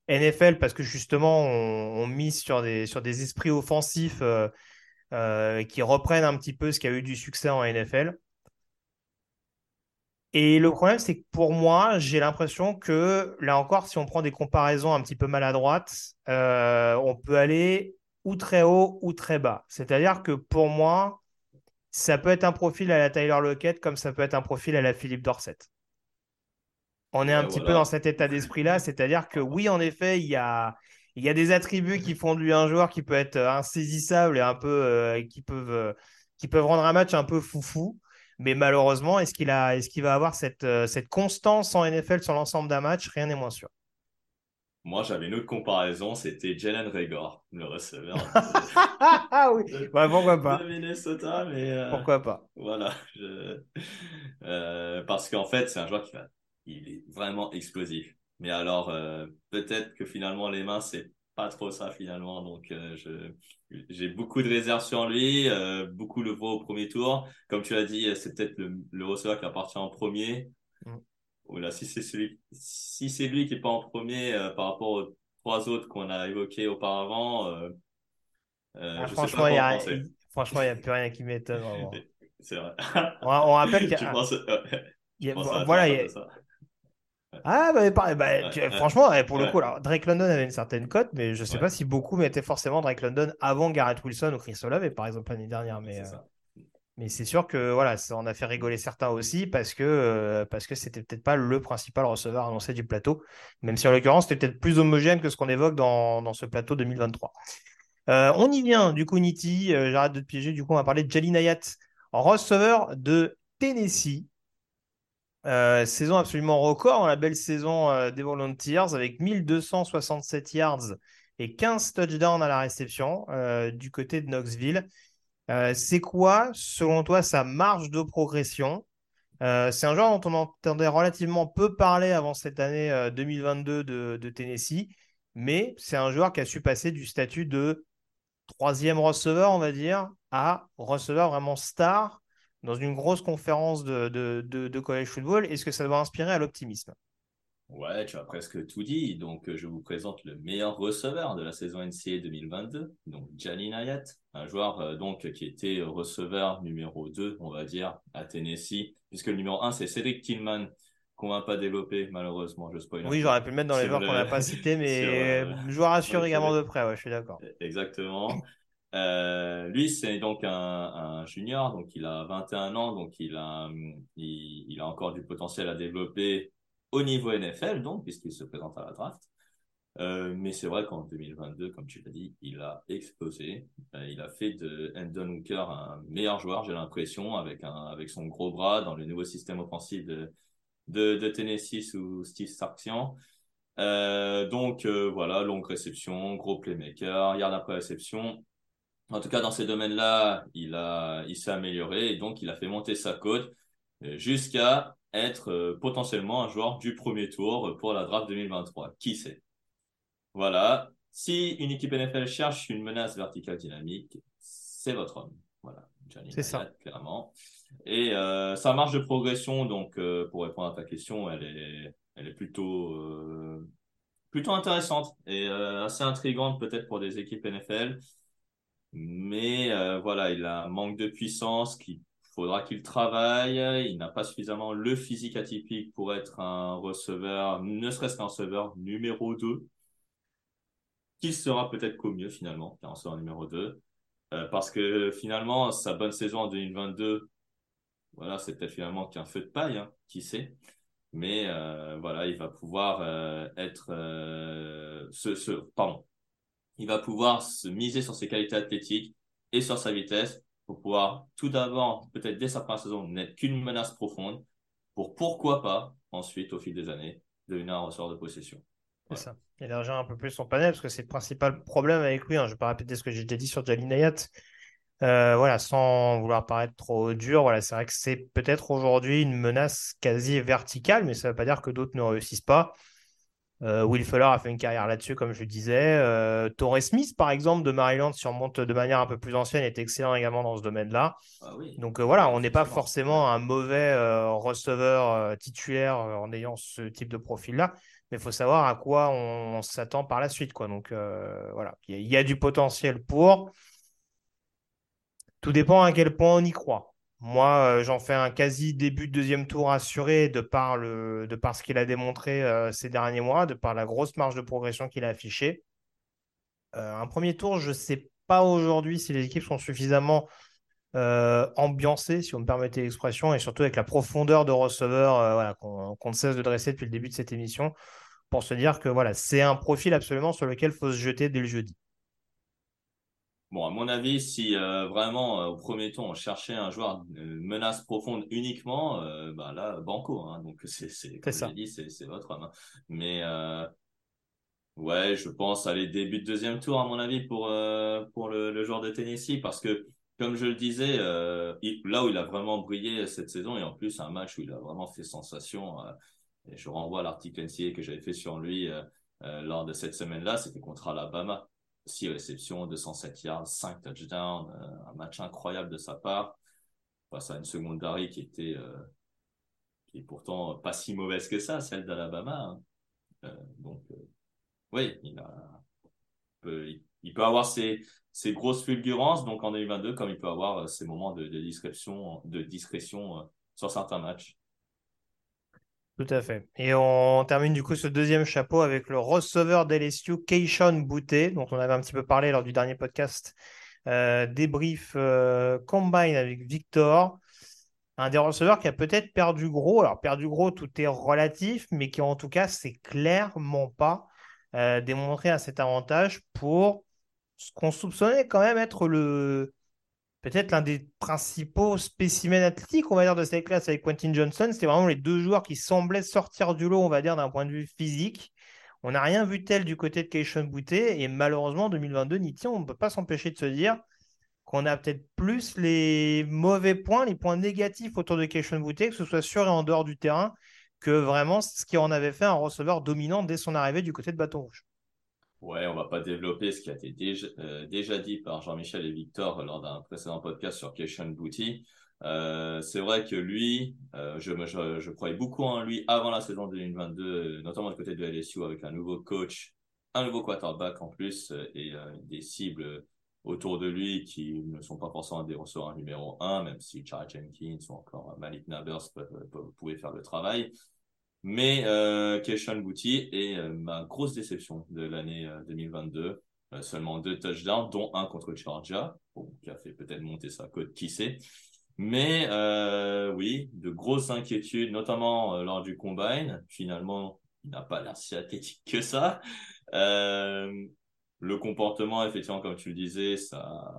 NFL, parce que justement, on mise sur des esprits offensifs qui reprennent un petit peu ce qui a eu du succès en NFL. Et le problème, c'est que pour moi, j'ai l'impression que, là encore, si on prend des comparaisons un petit peu maladroites, on peut aller ou très haut ou très bas. C'est-à-dire que pour moi, ça peut être un profil à la Tyler Lockett comme ça peut être un profil à la Philip Dorsett. On est un petit peu dans cet état d'esprit-là, c'est-à-dire que oui, en effet, il y a des attributs qui font de lui un joueur qui peut être insaisissable et un peu qui peuvent rendre un match un peu foufou, mais malheureusement, est-ce qu'il va avoir cette constance en NFL sur l'ensemble d'un match? Rien n'est moins sûr. Moi, j'avais une autre comparaison, c'était Jalen Reagor, le receveur. Ah oui, pourquoi pas. De Minnesota, mais... Pourquoi pas. Voilà. Parce qu'en fait, c'est un joueur il est vraiment explosif. Mais alors, peut-être que finalement, les mains, c'est pas trop ça, finalement. Donc, j'ai beaucoup de réserves sur lui, beaucoup le voient au premier tour. Comme tu l'as dit, c'est peut-être le receveur qui appartient en premier. Là, si c'est lui qui n'est pas en premier par rapport aux trois autres qu'on a évoqués auparavant, franchement, il n'y a plus rien qui m'étonne. C'est vrai. On rappelle qu'il y a... Franchement, pour le coup, alors, Drake London avait une certaine cote, mais je ne sais pas si beaucoup mettaient forcément Drake London avant Garrett Wilson ou Chris Olave, par exemple, l'année dernière. Mais, Mais c'est sûr que voilà, ça en a fait rigoler certains aussi parce que c'était peut-être pas le principal receveur annoncé du plateau, même si en l'occurrence c'était peut-être plus homogène que ce qu'on évoque dans ce plateau 2023. On y vient du coup, Nithi, j'arrête de te piéger, du coup on va parler de Jalin Hyatt en receveur de Tennessee. Saison absolument record, la belle saison des Volunteers avec 1267 yards et 15 touchdowns à la réception du côté de Knoxville. C'est quoi, selon toi, sa marge de progression ? C'est un joueur dont on entendait relativement peu parler avant cette année 2022 de Tennessee, mais c'est un joueur qui a su passer du statut de troisième receveur, on va dire, à receveur vraiment star dans une grosse conférence de college football. Est-ce que ça doit inspirer à l'optimisme ? Ouais, tu as presque tout dit. Donc, je vous présente le meilleur receveur de la saison NCAA 2022, donc Jalin Hyatt, un joueur qui était receveur numéro 2, on va dire, à Tennessee, puisque le numéro 1, c'est Cedric Tillman, qu'on ne va pas développer, malheureusement, je spoil. Oui, j'aurais pu le mettre dans les joueurs qu'on n'a pas cités, mais joueur assuré également de près, ouais, je suis d'accord. Exactement. Lui, c'est donc un junior, donc il a 21 ans, donc il a encore du potentiel à développer au niveau NFL, donc, puisqu'il se présente à la draft. Mais c'est vrai qu'en 2022, comme tu l'as dit, il a explosé. Il a fait de Hendon Hooker un meilleur joueur, j'ai l'impression, avec son gros bras dans le nouveau système offensif de Tennessee sous Steve Sarkisian. Voilà, longue réception, gros playmaker, yard après réception. En tout cas, dans ces domaines-là, il s'est amélioré et donc il a fait monter sa cote jusqu'à être potentiellement un joueur du premier tour pour la draft 2023. Qui sait ? Voilà. Si une équipe NFL cherche une menace verticale dynamique, c'est votre homme. Voilà. C'est ça. Clairement. Et sa marge de progression, donc pour répondre à ta question, elle est plutôt intéressante et assez intrigante peut-être pour des équipes NFL. Mais voilà, il a un manque de puissance qu'il faudra qu'il travaille. Il n'a pas suffisamment le physique atypique pour être un receveur, ne serait-ce qu'un receveur numéro 2, qui sera peut-être qu'au mieux finalement qu'un receveur numéro 2. Parce que finalement, sa bonne saison en 2022, voilà, c'est peut-être finalement qu'un feu de paille, hein, qui sait. Mais voilà, il va pouvoir Il va pouvoir se miser sur ses qualités athlétiques et sur sa vitesse pour pouvoir tout d'abord, peut-être dès sa première saison, n'être qu'une menace profonde pour, pourquoi pas, ensuite, au fil des années, devenir un ressort de possession. Voilà. C'est ça. Élargir un peu plus son panel parce que c'est le principal problème avec lui. Je ne vais pas répéter ce que j'ai déjà dit sur Jalin Hyatt. Voilà, sans vouloir paraître trop dur, voilà, c'est vrai que c'est peut-être aujourd'hui une menace quasi verticale, mais ça ne veut pas dire que d'autres ne réussissent pas. Will Fuller a fait une carrière là-dessus, comme je le disais. Torrey Smith, par exemple, de Maryland, surmonte de manière un peu plus ancienne, est excellent également dans ce domaine-là. Ah oui. Donc voilà, on n'est pas forcément un mauvais receveur titulaire en ayant ce type de profil-là, mais il faut savoir à quoi on s'attend par la suite, quoi. Donc voilà, il y a du potentiel pour. Tout dépend à quel point on y croit. Moi, j'en fais un quasi début de deuxième tour assuré de par ce qu'il a démontré ces derniers mois, de par la grosse marge de progression qu'il a affichée. Un premier tour, je ne sais pas aujourd'hui si les équipes sont suffisamment ambiancées, si on me permettez l'expression, et surtout avec la profondeur de receveur qu'on ne cesse de dresser depuis le début de cette émission, pour se dire que voilà, c'est un profil absolument sur lequel il faut se jeter dès le jeudi. Bon, à mon avis, si vraiment au premier tour on cherchait un joueur menace profonde uniquement, là banco, hein. Donc comme je l'ai dit, c'est votre homme. Hein. Mais ouais, je pense aller début de deuxième tour à mon avis pour le joueur de Tennessee, parce que comme je le disais, là où il a vraiment brillé cette saison et en plus un match où il a vraiment fait sensation. Et je renvoie à l'article NCAA que j'avais fait sur lui lors de cette semaine-là, c'était contre Alabama. 6 réceptions, 207 yards, 5 touchdowns, un match incroyable de sa part, face à une secondary qui est pourtant pas si mauvaise que ça, celle d'Alabama. Hein. Oui, il peut avoir ses grosses fulgurances, donc en 2022, comme il peut avoir ses moments de discrétion sur certains matchs. Tout à fait. Et on termine du coup ce deuxième chapeau avec le receveur d'LSU, Kayshon Boutte, dont on avait un petit peu parlé lors du dernier podcast Débrief combine avec Victor. Un des receveurs qui a peut-être perdu gros. Alors, perdu gros, tout est relatif, mais qui, en tout cas, c'est clairement pas démontré à cet avantage pour ce qu'on soupçonnait quand même être peut-être l'un des principaux spécimens athlétiques, on va dire, de cette classe avec Quentin Johnston. C'était vraiment les deux joueurs qui semblaient sortir du lot, on va dire, d'un point de vue physique. On n'a rien vu tel du côté de Kayshon Boutte. Et malheureusement, en 2022, Nithinya, on ne peut pas s'empêcher de se dire qu'on a peut-être plus les mauvais points, les points négatifs autour de Kayshon Boutte, que ce soit sur et en dehors du terrain, que vraiment ce qui en avait fait un receveur dominant dès son arrivée du côté de Bâton Rouge. Ouais, on ne va pas développer ce qui a été déjà dit par Jean-Michel et Victor lors d'un précédent podcast sur Kayshon Boutte. C'est vrai que lui, je croyais beaucoup en lui avant la saison 2022, notamment du côté de LSU avec un nouveau coach, un nouveau quarterback en plus et des cibles autour de lui qui ne sont pas forcément des receveurs numéro 1, même si Charles Jenkins ou encore Malik Nabers pouvaient faire le travail. Mais Kayshon Boutte est ma grosse déception de l'année 2022. Seulement 2 touchdowns, dont un contre Georgia, qui a fait peut-être monter sa cote, qui sait. Mais oui, de grosses inquiétudes, notamment lors du combine. Finalement, il n'a pas l'air si athlétique que ça. Le comportement, effectivement, comme tu le disais, ça,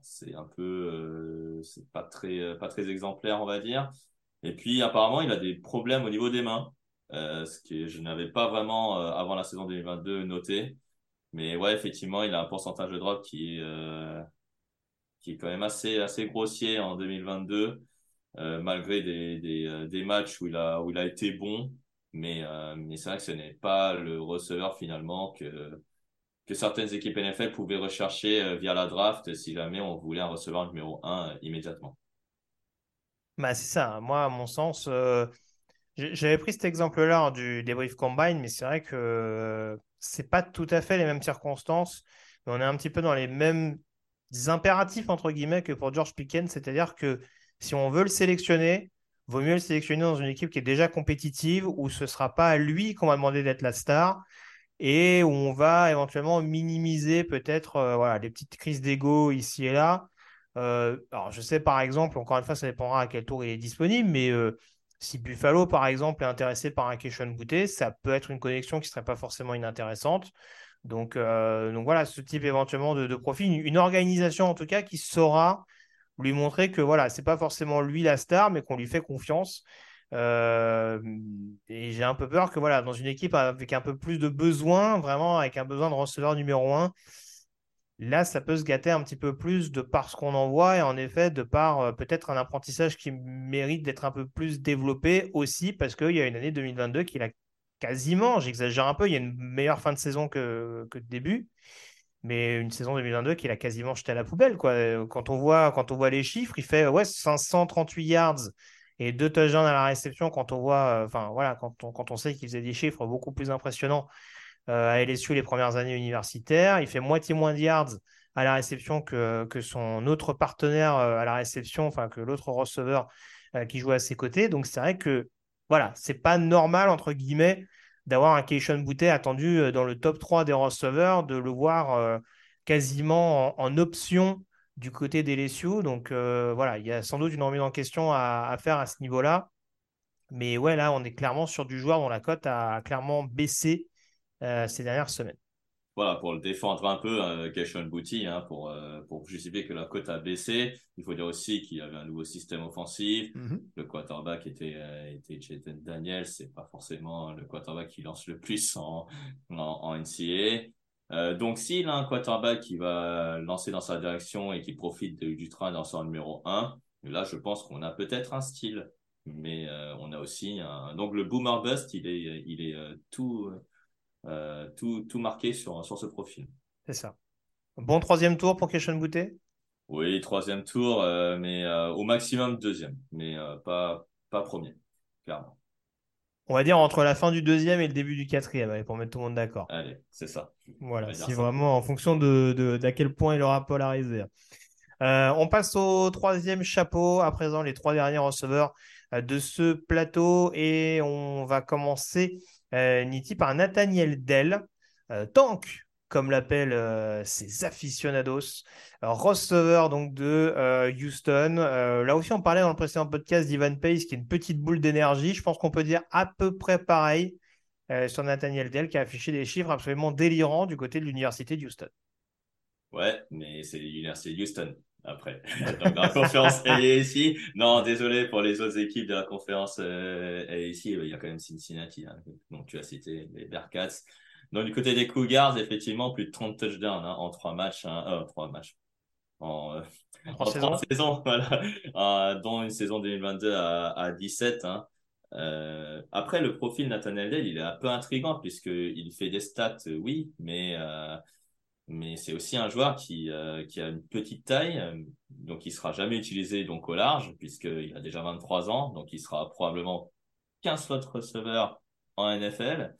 c'est un peu, c'est pas très exemplaire, on va dire. Et puis, apparemment, il a des problèmes au niveau des mains. Ce que je n'avais pas vraiment, avant la saison 2022, noté. Mais ouais, effectivement, il a un pourcentage de drop qui est quand même assez grossier en 2022, malgré des matchs où il a été bon. Mais c'est vrai que ce n'est pas le receveur, finalement, que certaines équipes NFL pouvaient rechercher via la draft si jamais on voulait un receveur numéro 1 immédiatement. Bah, c'est ça. Moi, à mon sens, j'avais pris cet exemple-là du débrief combine, mais c'est vrai que c'est pas tout à fait les mêmes circonstances. Mais on est un petit peu dans les mêmes impératifs, entre guillemets, que pour George Pickens. C'est-à-dire que si on veut le sélectionner, vaut mieux le sélectionner dans une équipe qui est déjà compétitive, où ce ne sera pas à lui qu'on va demander d'être la star, et où on va éventuellement minimiser peut-être les petites crises d'ego ici et là. Alors je sais par exemple, encore une fois ça dépendra à quel tour il est disponible, mais si Buffalo par exemple est intéressé par un Kayshon Boutte, ça peut être une connexion qui ne serait pas forcément inintéressante. Donc voilà, ce type éventuellement de profil, une organisation en tout cas qui saura lui montrer que voilà, c'est pas forcément lui la star, mais qu'on lui fait confiance. Et j'ai un peu peur que voilà, dans une équipe avec un peu plus de besoin, vraiment avec un besoin de receveur numéro 1, là ça peut se gâter un petit peu plus de par ce qu'on envoie, et en effet de par peut-être un apprentissage qui mérite d'être un peu plus développé aussi, parce qu'il y a une année 2022 qu'il a quasiment, j'exagère un peu, il y a une meilleure fin de saison que de début, mais une saison 2022 qu'il a quasiment jetée à la poubelle, quoi. Quand on voit les chiffres, il fait 538 yards et 2 touchdowns à la réception, quand on sait qu'il faisait des chiffres beaucoup plus impressionnants à LSU les premières années universitaires. Il fait moitié moins de yards à la réception que son autre partenaire à la réception, enfin que l'autre receveur qui joue à ses côtés. Donc c'est vrai que voilà, c'est pas normal entre guillemets d'avoir un Kayshon Boutte attendu dans le top 3 des receveurs, de le voir quasiment en option du côté des LSU. Donc il y a sans doute une remise en question à faire à ce niveau-là. Mais ouais, là, on est clairement sur du joueur dont la cote a clairement baissé ces dernières semaines. Voilà, pour le défendre un peu, Kayshon Boutte, pour justifier que la cote a baissé, il faut dire aussi qu'il y avait un nouveau système offensif. Mm-hmm. Le quarterback était Jaden Daniels, c'est pas forcément le quarterback qui lance le plus en NCAA. Donc, s'il a un quarterback qui va lancer dans sa direction et qui profite du train d'un lanceur numéro 1, là, je pense qu'on a peut-être un style. Mais on a aussi un... Donc, le boomer bust, il est tout marqué sur ce profil. C'est ça. Bon troisième tour pour Kayshon Boutte ? Oui, troisième tour, mais au maximum deuxième. Mais pas premier, clairement. On va dire entre la fin du deuxième et le début du quatrième, allez, pour mettre tout le monde d'accord. Allez, c'est ça. Voilà, si vraiment en fonction d'à quel point il aura polarisé. On passe au troisième chapeau, à présent les 3 derniers receveurs de ce plateau. Et on va commencer, Nithi, par Nathaniel Dell, tank comme l'appellent ses aficionados. Receveur donc de Houston. Là aussi, on parlait dans le précédent podcast d'Ivan Pace, qui est une petite boule d'énergie. Je pense qu'on peut dire à peu près pareil sur Nathaniel Dell, qui a affiché des chiffres absolument délirants du côté de l'université de Houston. Ouais, mais c'est l'université de Houston. Après, donc la conférence AAC, non, désolé pour les autres équipes de la conférence AAC, il y a quand même Cincinnati, hein, donc tu as cité les Bearcats. Donc du côté des Cougars, effectivement, plus de 30 touchdowns hein, en 3 matchs, hein, 3 matchs, en 30 saisons, voilà, dont une saison 2022 à 17. Hein. Après, le profil Nathaniel Dell, il est un peu intriguant puisqu'il fait des stats, oui, mais c'est aussi un joueur qui a une petite taille, donc il ne sera jamais utilisé donc, au large, puisqu'il a déjà 23 ans, donc il sera probablement 15 fois receveur en NFL.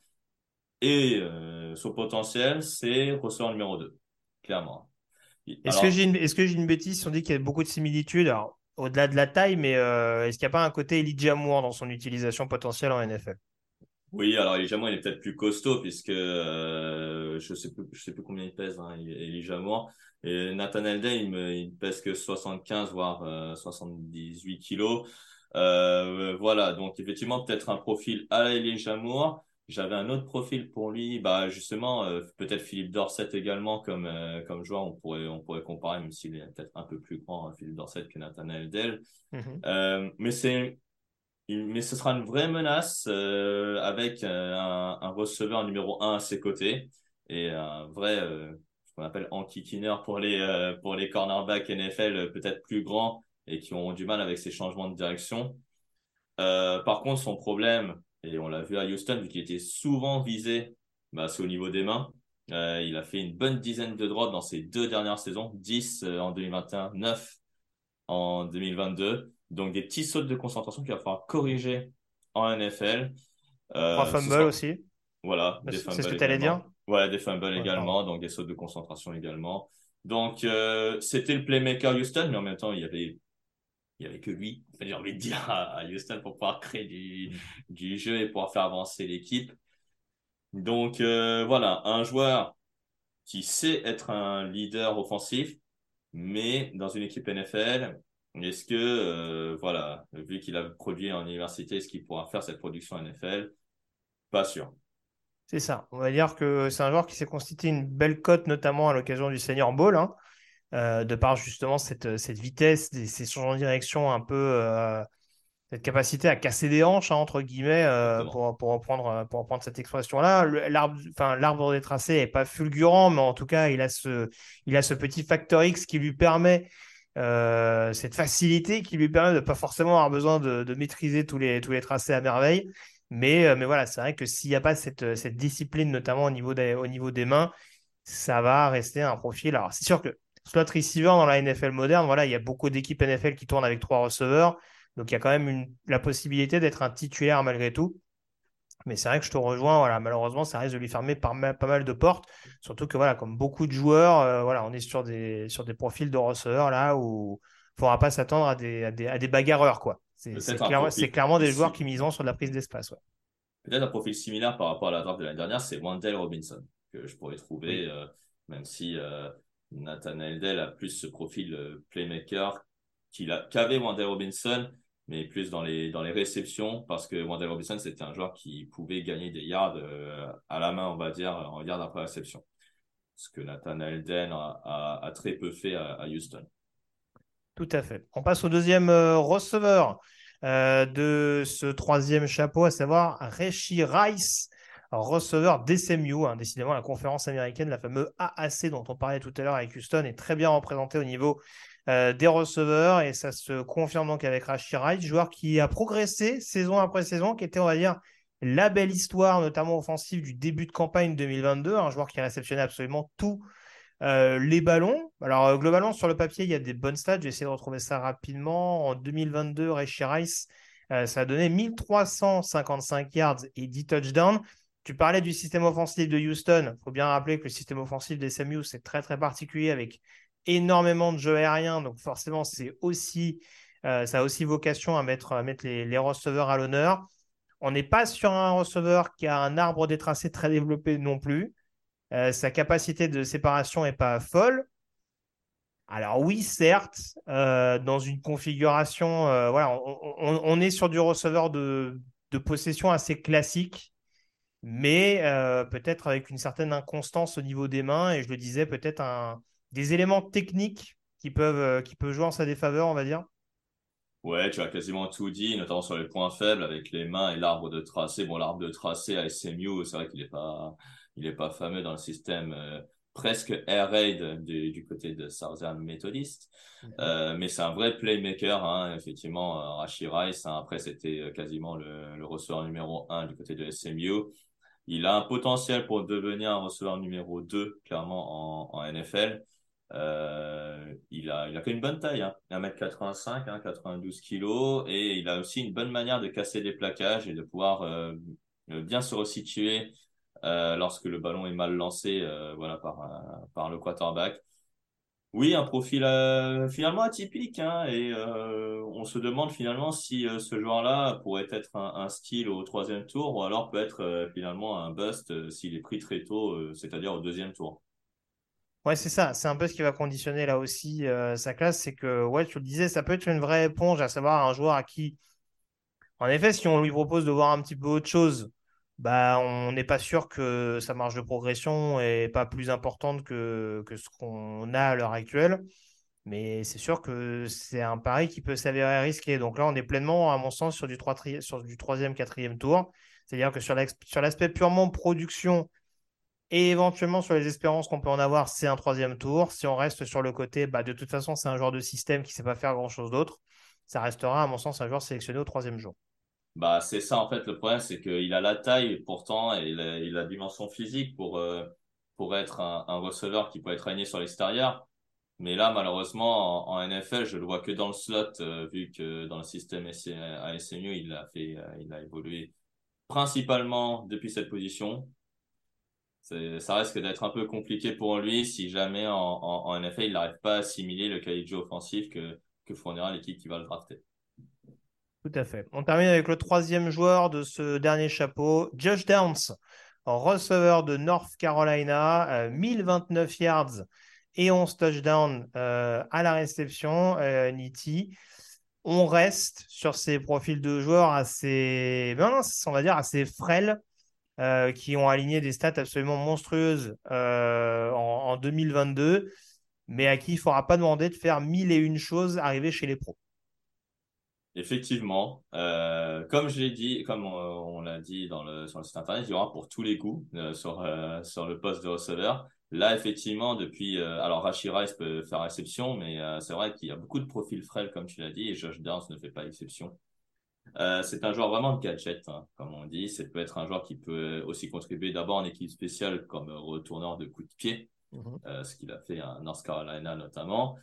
Et son potentiel, c'est receveur numéro 2, clairement. Alors, est-ce que j'ai une bêtise si on dit qu'il y a beaucoup de similitudes, alors, au-delà de la taille, mais est-ce qu'il n'y a pas un côté Elijah Moore dans son utilisation potentielle en NFL ? Oui, alors Elijah Moore, il est peut-être plus costaud puisque je sais plus combien il pèse, hein, Elijah Moore. Et Nathaniel Dell, il pèse que 75 voire 78 kilos. Voilà, donc effectivement peut-être un profil à Elijah Moore. J'avais un autre profil pour lui, bah justement peut-être Philip Dorsett également comme joueur, on pourrait comparer, même s'il est peut-être un peu plus grand, hein, Philip Dorsett, que Nathaniel Dell. Mm-hmm. Mais ce sera une vraie menace avec un receveur numéro 1 à ses côtés et un vrai, ce qu'on appelle anti-kinner pour les cornerbacks NFL peut-être plus grands et qui auront du mal avec ces changements de direction. Par contre, son problème, et on l'a vu à Houston, vu qu'il était souvent visé, bah, c'est au niveau des mains. Il a fait une bonne dizaine de drops dans ses 2 dernières saisons, 10 en 2021, 9 en 2022. Donc, des petits sauts de concentration qu'il va falloir corriger en NFL. 3 fumbles aussi. Voilà, des fumbles. C'est ce que tu allais dire ? Ouais, des fumbles également, donc des sauts de concentration également. Donc, c'était le playmaker Houston, mais en même temps, il y avait que lui, j'ai envie de dire, à Houston pour pouvoir créer du jeu et pouvoir faire avancer l'équipe. Donc, voilà, un joueur qui sait être un leader offensif, mais dans une équipe NFL... Est-ce que, voilà, vu qu'il a produit en université, est-ce qu'il pourra faire cette production NFL ? Pas sûr. C'est ça. On va dire que c'est un joueur qui s'est constitué une belle cote, notamment à l'occasion du Senior Bowl, hein, de par justement cette vitesse, ces changements de direction un peu, cette capacité à casser des hanches, hein, entre guillemets, pour reprendre cette expression-là. L'arbre des tracés n'est pas fulgurant, mais en tout cas, il a ce petit facteur X qui lui permet... cette facilité qui lui permet de ne pas forcément avoir besoin de maîtriser tous les tracés à merveille, mais voilà, c'est vrai que s'il n'y a pas cette discipline, notamment au niveau des mains, ça va rester un profil. Alors c'est sûr que slot receiver dans la NFL moderne, voilà, il y a beaucoup d'équipes NFL qui tournent avec 3 receveurs, donc il y a quand même la possibilité d'être un titulaire malgré tout, mais c'est vrai que je te rejoins, voilà, malheureusement ça risque de lui fermer pas mal de portes, surtout que voilà, comme beaucoup de joueurs, voilà, on est sur des profils de receveurs là où il ne faudra pas s'attendre à des bagarreurs, quoi. C'est clairement des joueurs qui miseront sur de la prise d'espace, ouais. Peut-être un profil similaire par rapport à la draft de l'année dernière, c'est Wendell Robinson que je pourrais trouver, oui. Même si Nathaniel Dell a plus ce profil playmaker qu'avait Wendell Robinson, mais plus dans les réceptions, parce que Wendell Robinson, c'était un joueur qui pouvait gagner des yards à la main, on va dire, en yards après réception. Ce que Nathaniel Dell a très peu fait à Houston. Tout à fait. On passe au deuxième receveur de ce troisième chapeau, à savoir Rashee Rice, receveur d'SMU. Hein, décidément, la conférence américaine, la fameuse AAC dont on parlait tout à l'heure avec Houston, est très bien représentée au niveau des receveurs, et ça se confirme donc avec Rashee Rice, joueur qui a progressé saison après saison, qui était, on va dire, la belle histoire, notamment offensive, du début de campagne 2022, un joueur qui a réceptionné absolument tous les ballons. Alors globalement, sur le papier, il y a des bonnes stats, j'ai essayé de retrouver ça rapidement. En 2022, Rashee Rice, ça a donné 1355 yards et 10 touchdowns. Tu parlais du système offensif de Houston, il faut bien rappeler que le système offensif des SMU, c'est très très particulier, avec énormément de jeux aériens, donc forcément c'est aussi, ça a aussi vocation à mettre les receveurs à l'honneur. On n'est pas sur un receveur qui a un arbre des tracés très développé non plus, Sa capacité de séparation n'est pas folle. Alors oui, certes, dans une configuration, on est sur du receveur de possession assez classique, mais peut-être avec une certaine inconstance au niveau des mains, et je le disais, peut-être des éléments techniques qui peuvent jouer en sa défaveur, on va dire. Ouais, tu as quasiment tout dit, notamment sur les points faibles avec les mains et l'arbre de tracé. Bon, l'arbre de tracé à SMU, c'est vrai qu'il n'est pas fameux dans le système presque air raid du côté de Southern Methodist. Mais c'est un vrai playmaker, effectivement, Rashee Rice. Après, c'était quasiment le receveur numéro 1 du côté de SMU. Il a un potentiel pour devenir un receveur numéro 2, clairement, en NFL. Il a qu'une bonne taille, 1m85, 92 kg, et il a aussi une bonne manière de casser des plaquages et de pouvoir bien se resituer lorsque le ballon est mal lancé par le quarterback. Oui, un profil finalement atypique, et on se demande finalement si ce joueur-là pourrait être un steal au 3e tour, ou alors peut être finalement un bust s'il est pris très tôt, c'est-à-dire au 2e tour. Ouais, c'est ça. C'est un peu ce qui va conditionner là aussi sa classe. C'est que, ouais, tu le disais, ça peut être une vraie éponge, à savoir un joueur à qui, en effet, si on lui propose de voir un petit peu autre chose, bah, on n'est pas sûr que sa marge de progression n'est pas plus importante que ce qu'on a à l'heure actuelle. Mais c'est sûr que c'est un pari qui peut s'avérer risqué. Donc là, on est pleinement, à mon sens, sur du 3e, 4e tour. C'est-à-dire que sur l'aspect purement production, et éventuellement, sur les espérances qu'on peut en avoir, c'est un 3e tour. Si on reste sur le côté, de toute façon, c'est un joueur de système qui ne sait pas faire grand-chose d'autre. Ça restera, à mon sens, un joueur sélectionné au 3e jour. Bah, c'est ça, en fait. Le problème, c'est qu'il a la taille, pourtant, et il a la dimension physique pour être un receveur qui peut être aligné sur l'extérieur. Mais là, malheureusement, en NFL, je ne le vois que dans le slot, vu que dans le système ASMU, il a évolué principalement depuis cette position. Ça risque d'être un peu compliqué pour lui si jamais en NFL, il n'arrive pas à assimiler le cahier de jeu offensif que fournira l'équipe qui va le drafter. Tout à fait. On termine avec le 3e joueur de ce dernier chapeau, Josh Downs, receveur de North Carolina, 1029 yards et 11 touchdowns à la réception, Nitti. On reste sur ces profils de joueurs assez frêles, qui ont aligné des stats absolument monstrueuses en 2022, mais à qui il ne faudra pas demander de faire 1001 choses arrivées chez les pros. Effectivement, on l'a dit sur le site internet, il y aura pour tous les goûts sur le poste de receveur. Là, effectivement, depuis... alors, Rashee Rice peut faire exception, mais c'est vrai qu'il y a beaucoup de profils frêles, comme tu l'as dit, et Josh Downs ne fait pas exception. C'est un joueur vraiment de gadget, comme on dit. Ça peut être un joueur qui peut aussi contribuer d'abord en équipe spéciale comme retourneur de coups de pied, ce qu'il a fait à North Carolina notamment.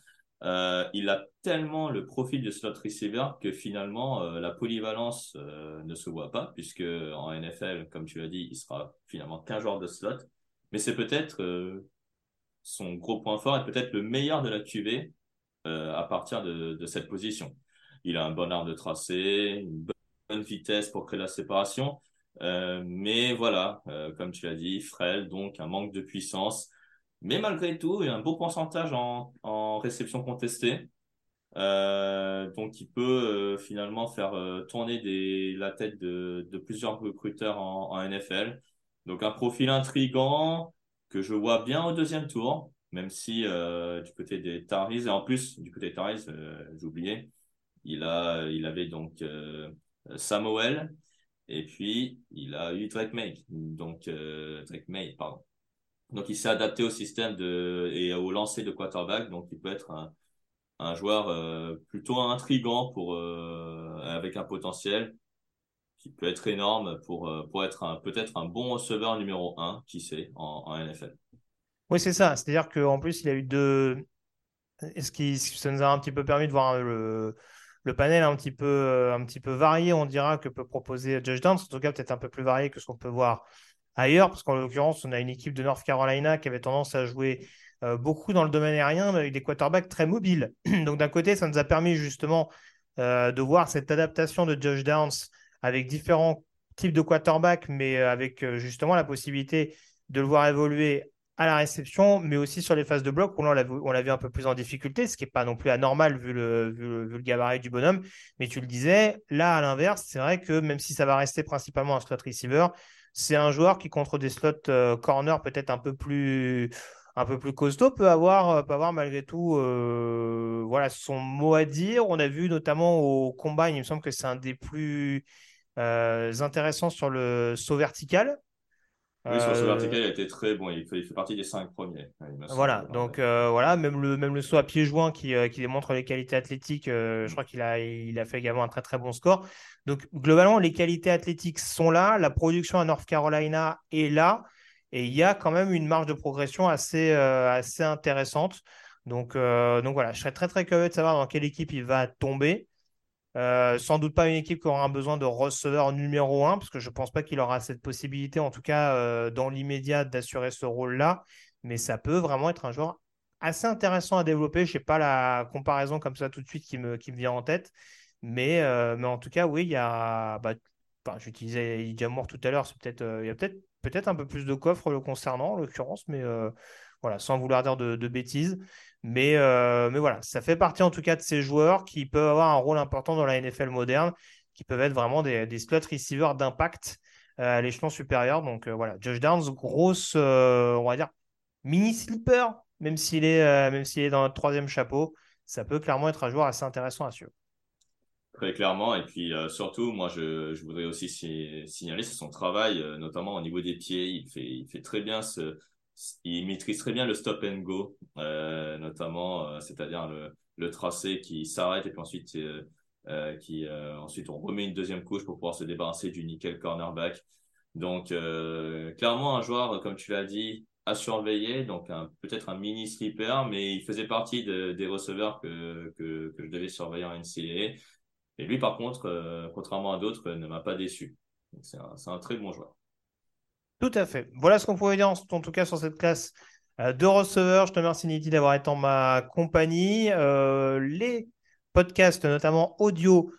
Il a tellement le profil de slot receiver que finalement la polyvalence ne se voit pas, puisque en NFL, comme tu l'as dit, il sera finalement qu'un joueur de slot. Mais c'est peut-être son gros point fort et peut-être le meilleur de la QV à partir de cette position. Il a un bon arbre de tracé, une bonne vitesse pour créer la séparation. Mais voilà, comme tu l'as dit, frêle, donc un manque de puissance. Mais malgré tout, il a un beau pourcentage en réception contestée. Donc, il peut finalement faire tourner la tête de plusieurs recruteurs en NFL. Donc, un profil intriguant que je vois bien au 2e tour, même si du côté des Taris, et en plus du côté des Taris, j'oubliais, il avait donc Samuel, et puis il a eu Drake May. Donc il s'est adapté au système et au lancer de quarterback, donc il peut être un joueur plutôt intriguant avec un potentiel qui peut être énorme pour être peut-être un bon receveur numéro 1, qui sait, en NFL. Oui, c'est ça, c'est-à-dire qu'en plus il a eu deux... Ça nous a un petit peu permis de voir le panel un petit peu varié, on dira, que peut proposer Josh Downs, en tout cas peut-être un peu plus varié que ce qu'on peut voir ailleurs, parce qu'en l'occurrence, on a une équipe de North Carolina qui avait tendance à jouer beaucoup dans le domaine aérien, mais avec des quarterbacks très mobiles. Donc d'un côté, ça nous a permis justement de voir cette adaptation de Josh Downs avec différents types de quarterbacks, mais avec justement la possibilité de le voir évoluer à la réception, mais aussi sur les phases de bloc où on l'a vu un peu plus en difficulté, ce qui n'est pas non plus anormal vu le gabarit du bonhomme. Mais tu le disais, là, à l'inverse, c'est vrai que même si ça va rester principalement un slot receiver, c'est un joueur qui, contre des slots corner peut-être un peu plus costaud, peut avoir malgré tout son mot à dire. On a vu notamment au combine, il me semble que c'est un des plus intéressants sur le saut vertical. Oui, sur le saut vertical, il a été très bon. Il fait partie des 5 premiers. Même le saut à pieds joints qui démontre les qualités athlétiques, je crois qu'il a fait également un très très bon score. Donc globalement, les qualités athlétiques sont là, la production à North Carolina est là, et il y a quand même une marge de progression assez intéressante. Donc voilà, je serais très très curieux de savoir dans quelle équipe il va tomber. Sans doute pas une équipe qui aura un besoin de receveur numéro 1, parce que je ne pense pas qu'il aura cette possibilité, en tout cas dans l'immédiat, d'assurer ce rôle-là, mais ça peut vraiment être un joueur assez intéressant à développer. Je n'ai pas la comparaison comme ça tout de suite qui me vient en tête, mais en tout cas, oui, il y a... j'utilisais Elijah Moore tout à l'heure, il y a peut-être un peu plus de coffre le concernant, en l'occurrence, mais sans vouloir dire de bêtises. Mais voilà, ça fait partie en tout cas de ces joueurs qui peuvent avoir un rôle important dans la NFL moderne, qui peuvent être vraiment des slot receivers d'impact à l'échelon supérieur. Donc, Josh Downs, grosse, on va dire, mini sleeper, même s'il est dans notre troisième chapeau, ça peut clairement être un joueur assez intéressant à suivre. Très clairement, et puis surtout, moi je voudrais aussi signaler son travail, notamment au niveau des pieds. Il fait très bien il maîtrise très bien le stop and go, notamment, c'est-à-dire le tracé qui s'arrête et puis ensuite ensuite on remet une deuxième couche pour pouvoir se débarrasser du nickel cornerback. Donc clairement un joueur, comme tu l'as dit, à surveiller, peut-être un mini sleeper, mais il faisait partie des receveurs que je devais surveiller en NCAA. Et lui, par contre, contrairement à d'autres, ne m'a pas déçu. Donc, c'est un très bon joueur. Tout à fait. Voilà ce qu'on pouvait dire en tout cas sur cette classe de receveurs. Je te remercie, Nithinya, d'avoir été en ma compagnie. Les podcasts, notamment audio,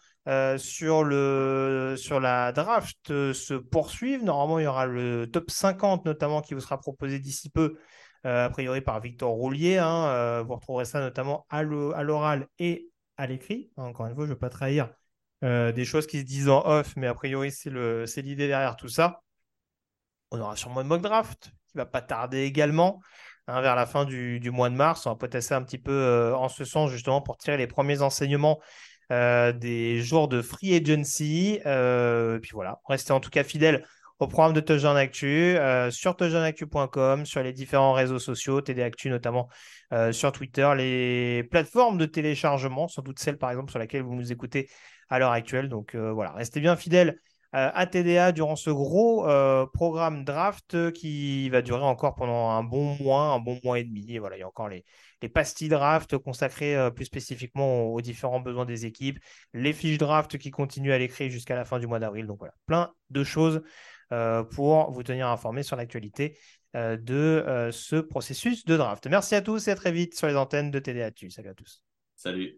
sur la draft se poursuivent. Normalement, il y aura le top 50 notamment qui vous sera proposé d'ici peu, a priori par Victor Roulier. Vous retrouverez ça notamment à l'oral et à l'écrit. Encore une fois, je ne veux pas trahir des choses qui se disent en off, mais a priori, c'est l'idée derrière tout ça. On aura sûrement une mock draft qui ne va pas tarder également vers la fin du mois de mars. On va potasser un petit peu en ce sens justement pour tirer les premiers enseignements des jours de free agency. Et puis voilà, restez en tout cas fidèles au programme de Touchdown Actu, sur touchdownactu.com, sur les différents réseaux sociaux, TD Actu notamment, sur Twitter, les plateformes de téléchargement, sans doute celle par exemple sur laquelle vous nous écoutez à l'heure actuelle. Donc, restez bien fidèles à TDA durant ce gros programme draft qui va durer encore pendant un bon mois et demi. Et voilà, il y a encore les pastilles draft consacrées plus spécifiquement aux différents besoins des équipes, les fiches draft qui continuent à l'écrire jusqu'à la fin du mois d'avril. Donc voilà, plein de choses pour vous tenir informés sur l'actualité de ce processus de draft. Merci à tous et à très vite sur les antennes de TDActu. Salut à tous. Salut.